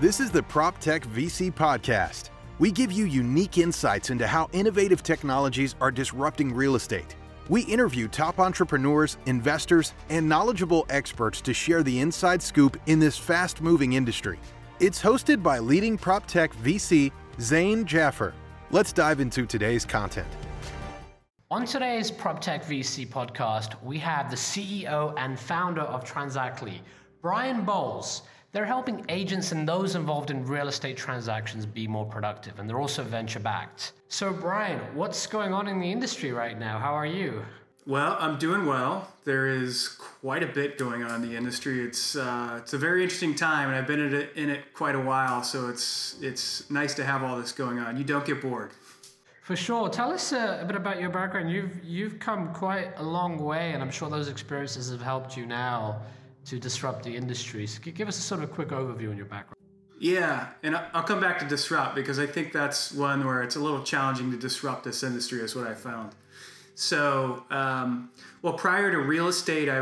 This is the PropTech VC Podcast. We give you unique insights into how innovative technologies are disrupting real estate. We interview top entrepreneurs, investors, and knowledgeable experts to share the inside scoop in this fast-moving industry. It's hosted by leading PropTech VC, Zain Jaffer. Let's dive into today's content. On today's PropTech VC Podcast, we have the CEO and founder of Transactly, Bryan Bowles. They're helping agents and those involved in real estate transactions be more productive, and they're also venture-backed. So Bryan, what's going on in the industry right now? How are you? Well, I'm doing well. There is quite a bit going on in the industry. It's a very interesting time, and I've been in it quite a while, so it's nice to have all this going on. You don't get bored. For sure. Tell us a bit about your background. You've come quite a long way, and I'm sure those experiences have helped you now to disrupt the industry. So give us a sort of quick overview on your background. Yeah, and I'll come back to disrupt because I think that's one where it's a little challenging to disrupt this industry is what I found. So, prior to real estate, I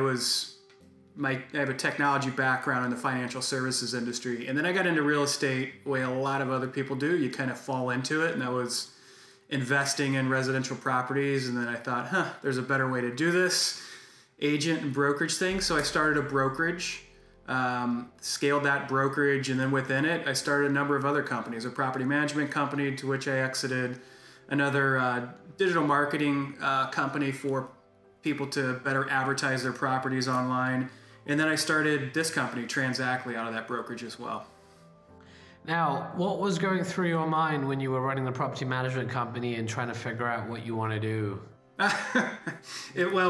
have a technology background in the financial services industry. And then I got into real estate the way a lot of other people do. You kind of fall into it. And I was investing in residential properties. And then I thought, there's a better way to do this. Agent and brokerage thing. So I started a brokerage, scaled that brokerage, and then within it, I started a number of other companies, a property management company to which I exited, another digital marketing company for people to better advertise their properties online. And then I started this company, Transactly, out of that brokerage as well. Now, what was going through your mind when you were running the property management company and trying to figure out what you want to do?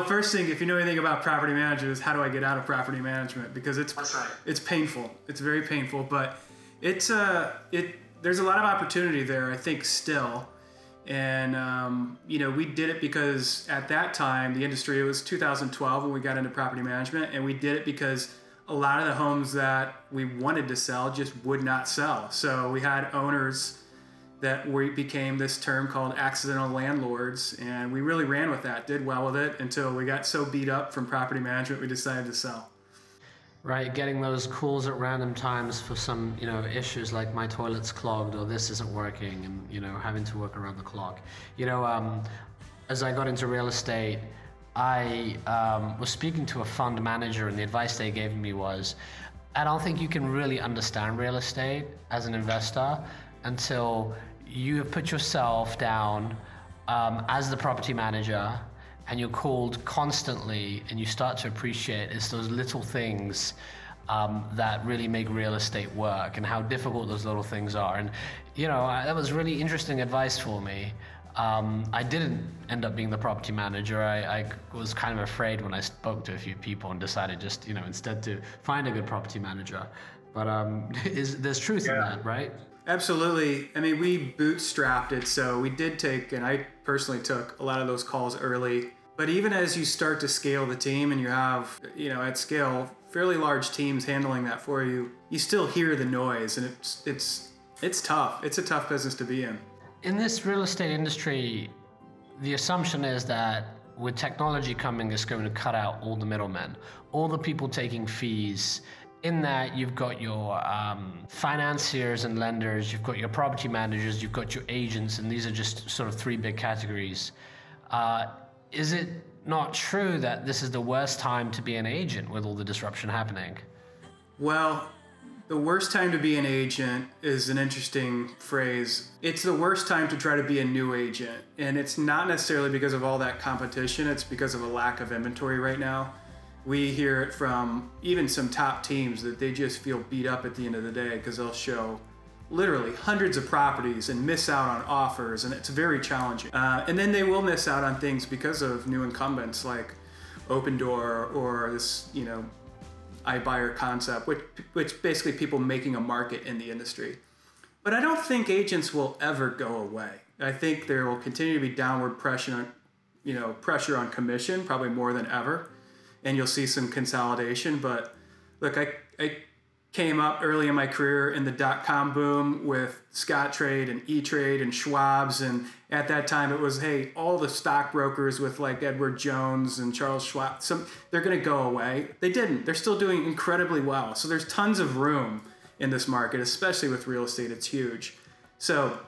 First thing, if you know anything about property management, is how do I get out of property management? Because it's painful. It's very painful, but there's a lot of opportunity there, I think, still. And we did it because at that time the industry, it was 2012 when we got into property management, and we did it because a lot of the homes that we wanted to sell just would not sell. So we had owners that we became this term called accidental landlords, and we really ran with that, did well with it until we got so beat up from property management we decided to sell. Right, getting those calls at random times for some issues like my toilet's clogged or this isn't working, and having to work around the clock. As I got into real estate, I was speaking to a fund manager, and the advice they gave me was, I don't think you can really understand real estate as an investor until you have put yourself down as the property manager and you're called constantly, and you start to appreciate it's those little things that really make real estate work and how difficult those little things are. And that was really interesting advice for me. I didn't end up being the property manager. I was kind of afraid when I spoke to a few people and decided just instead to find a good property manager. But there's truth in that, right? Absolutely. I mean, we bootstrapped it, so we did take, and I personally took a lot of those calls early. But even as you start to scale the team and you have, at scale, fairly large teams handling that for you, you still hear the noise, and it's tough. It's a tough business to be in. In this real estate industry, the assumption is that with technology coming, it's going to cut out all the middlemen, all the people taking fees. In that, you've got your financiers and lenders, you've got your property managers, you've got your agents, and these are just sort of three big categories. Is it not true that this is the worst time to be an agent with all the disruption happening? Well, the worst time to be an agent is an interesting phrase. It's the worst time to try to be a new agent, and it's not necessarily because of all that competition. It's because of a lack of inventory right now. We hear it from even some top teams that they just feel beat up at the end of the day because they'll show literally hundreds of properties and miss out on offers, and it's very challenging. And then they will miss out on things because of new incumbents like Open Door or this, iBuyer concept, which basically people making a market in the industry. But I don't think agents will ever go away. I think there will continue to be downward pressure on commission, probably more than ever. And you'll see some consolidation. But look, I came up early in my career in the dot-com boom with Scott Trade and ETrade and Schwab's. And at that time it was, all the stockbrokers with like Edward Jones and Charles Schwab, they're going to go away. They didn't. They're still doing incredibly well. So there's tons of room. in this market, especially with real estate. It's huge. So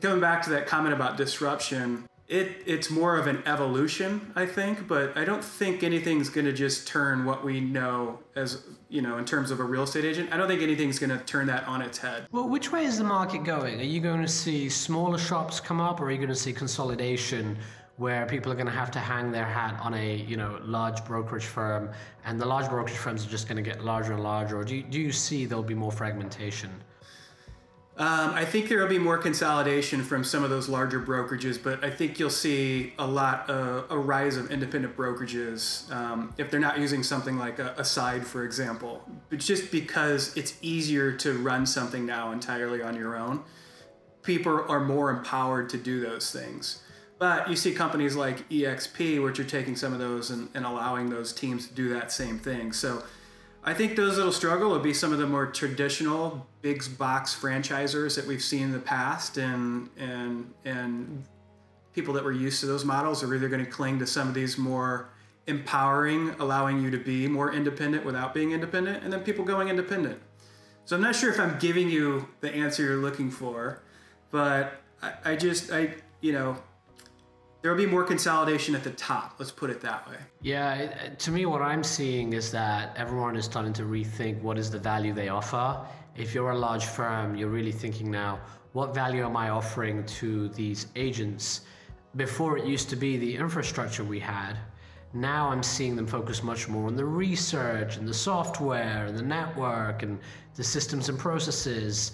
going back to that comment about disruption, it's more of an evolution, I think, but I don't think anything's going to just turn what we know as, you know, in terms of a real estate agent. I don't think anything's going to turn that on its head. Well, which way is the market going? Are you going to see smaller shops come up, or are you going to see consolidation where people are going to have to hang their hat on a, you know, large brokerage firm, and the large brokerage firms are just going to get larger and larger? Or do you see there'll be more fragmentation? I think there will be more consolidation from some of those larger brokerages, but I think you'll see a rise of independent brokerages if they're not using something like a side, for example. But just because it's easier to run something now entirely on your own, people are more empowered to do those things. But you see companies like EXP, which are taking some of those and allowing those teams to do that same thing. So I think those that'll struggle will be some of the more traditional big box franchisers that we've seen in the past, and people that were used to those models are either going to cling to some of these more empowering, allowing you to be more independent without being independent, and then people going independent. So I'm not sure if I'm giving you the answer you're looking for, but I there'll be more consolidation at the top. Let's put it that way. Yeah, to me, what I'm seeing is that everyone is starting to rethink what is the value they offer. If you're a large firm, you're really thinking now, what value am I offering to these agents? Before, it used to be the infrastructure we had. Now I'm seeing them focus much more on the research and the software and the network and the systems and processes,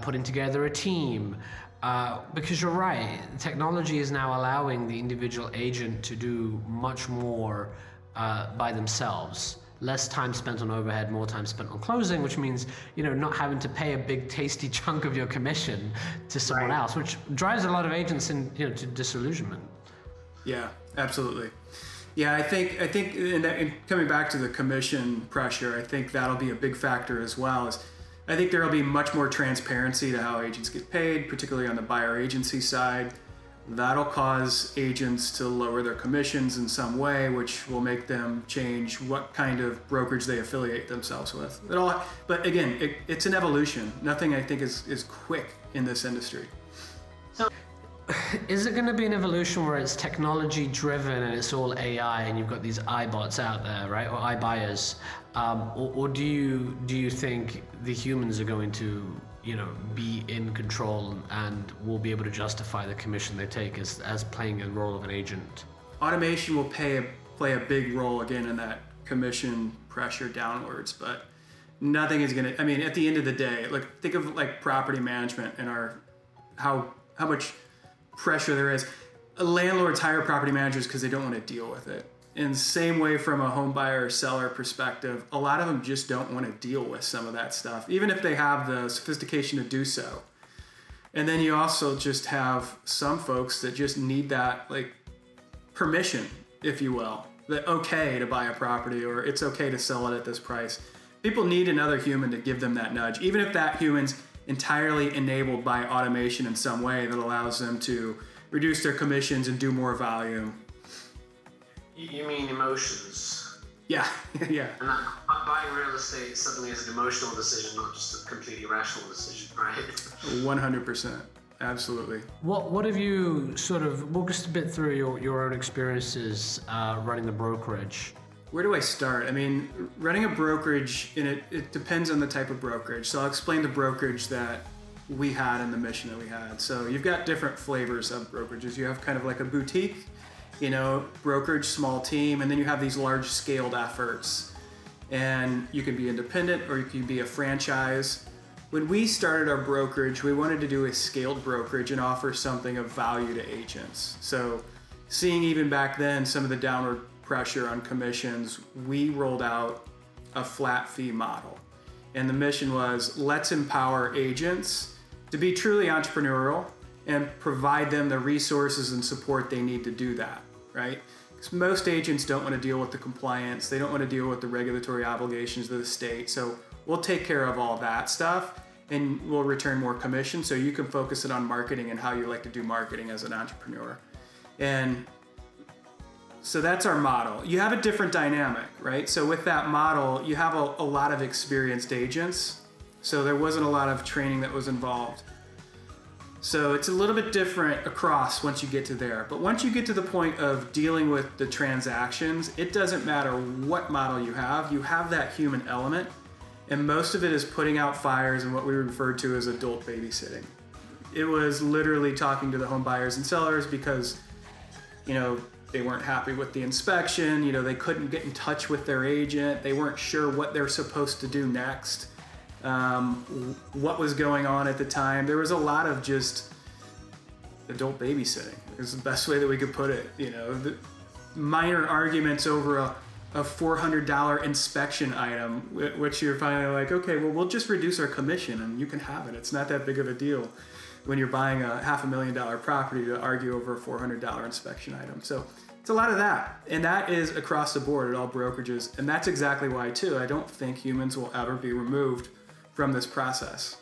putting together a team. Because you're right, technology is now allowing the individual agent to do much more by themselves. Less time spent on overhead, more time spent on closing, which means, you know, not having to pay a big tasty chunk of your commission to someone else, which drives a lot of agents in, you know, to disillusionment. Yeah, absolutely. Yeah, I think and coming back to the commission pressure, I think that'll be a big factor as well. I think there'll be much more transparency to how agents get paid, particularly on the buyer agency side. That'll cause agents to lower their commissions in some way, which will make them change what kind of brokerage they affiliate themselves with. But again, it's an evolution. Nothing, I think, is quick in this industry. So is it going to be an evolution where it's technology driven and it's all AI and you've got these iBots out there, right? Or iBuyers? Or do you think the humans are going to, you know, be in control and will be able to justify the commission they take as playing a role of an agent? Automation will play a big role again in that commission pressure downwards, but nothing is going to, I mean, at the end of the day, like, think of like property management and how much pressure there is. Landlords hire property managers because they don't want to deal with it. In the same way, from a home buyer or seller perspective, a lot of them just don't want to deal with some of that stuff, even if they have the sophistication to do so. And then you also just have some folks that just need that, like, permission, if you will, that okay to buy a property, or it's okay to sell it at this price. People need another human to give them that nudge, even if that human's entirely enabled by automation in some way that allows them to reduce their commissions and do more volume. You mean emotions? Yeah, yeah. And that buying real estate suddenly is an emotional decision, not just a completely rational decision, right? 100%, absolutely. What have you sort of, walk us a bit through your own experiences running the brokerage? Where do I start? I mean, running a brokerage, and it depends on the type of brokerage. So I'll explain the brokerage that we had and the mission that we had. So you've got different flavors of brokerages. You have kind of like a boutique, you know, brokerage, small team, and then you have these large scaled efforts. And you can be independent or you can be a franchise. When we started our brokerage, we wanted to do a scaled brokerage and offer something of value to agents. So seeing even back then some of the downward pressure on commissions, we rolled out a flat fee model. And the mission was, let's empower agents to be truly entrepreneurial and provide them the resources and support they need to do that, right? Because most agents don't want to deal with the compliance. They don't want to deal with the regulatory obligations of the state. So we'll take care of all that stuff and we'll return more commission so you can focus it on marketing and how you like to do marketing as an entrepreneur. And so that's our model. You have a different dynamic, right? So with that model, you have a lot of experienced agents So there wasn't a lot of training that was involved. So it's a little bit different across once you get to there. But once you get to the point of dealing with the transactions, it doesn't matter what model you have that human element. And most of it is putting out fires and what we refer to as adult babysitting. It was literally talking to the home buyers and sellers because, you know, they weren't happy with the inspection, you know, they couldn't get in touch with their agent, they weren't sure what they're supposed to do next, what was going on at the time. There was a lot of just adult babysitting is the best way that we could put it. You know, the minor arguments over a $400 inspection item, which you're finally like, okay, well, we'll just reduce our commission and you can have it. It's not that big of a deal when you're buying a $500,000 property to argue over a $400 inspection item. So it's a lot of that. And that is across the board at all brokerages. And that's exactly why, too, I don't think humans will ever be removed from this process.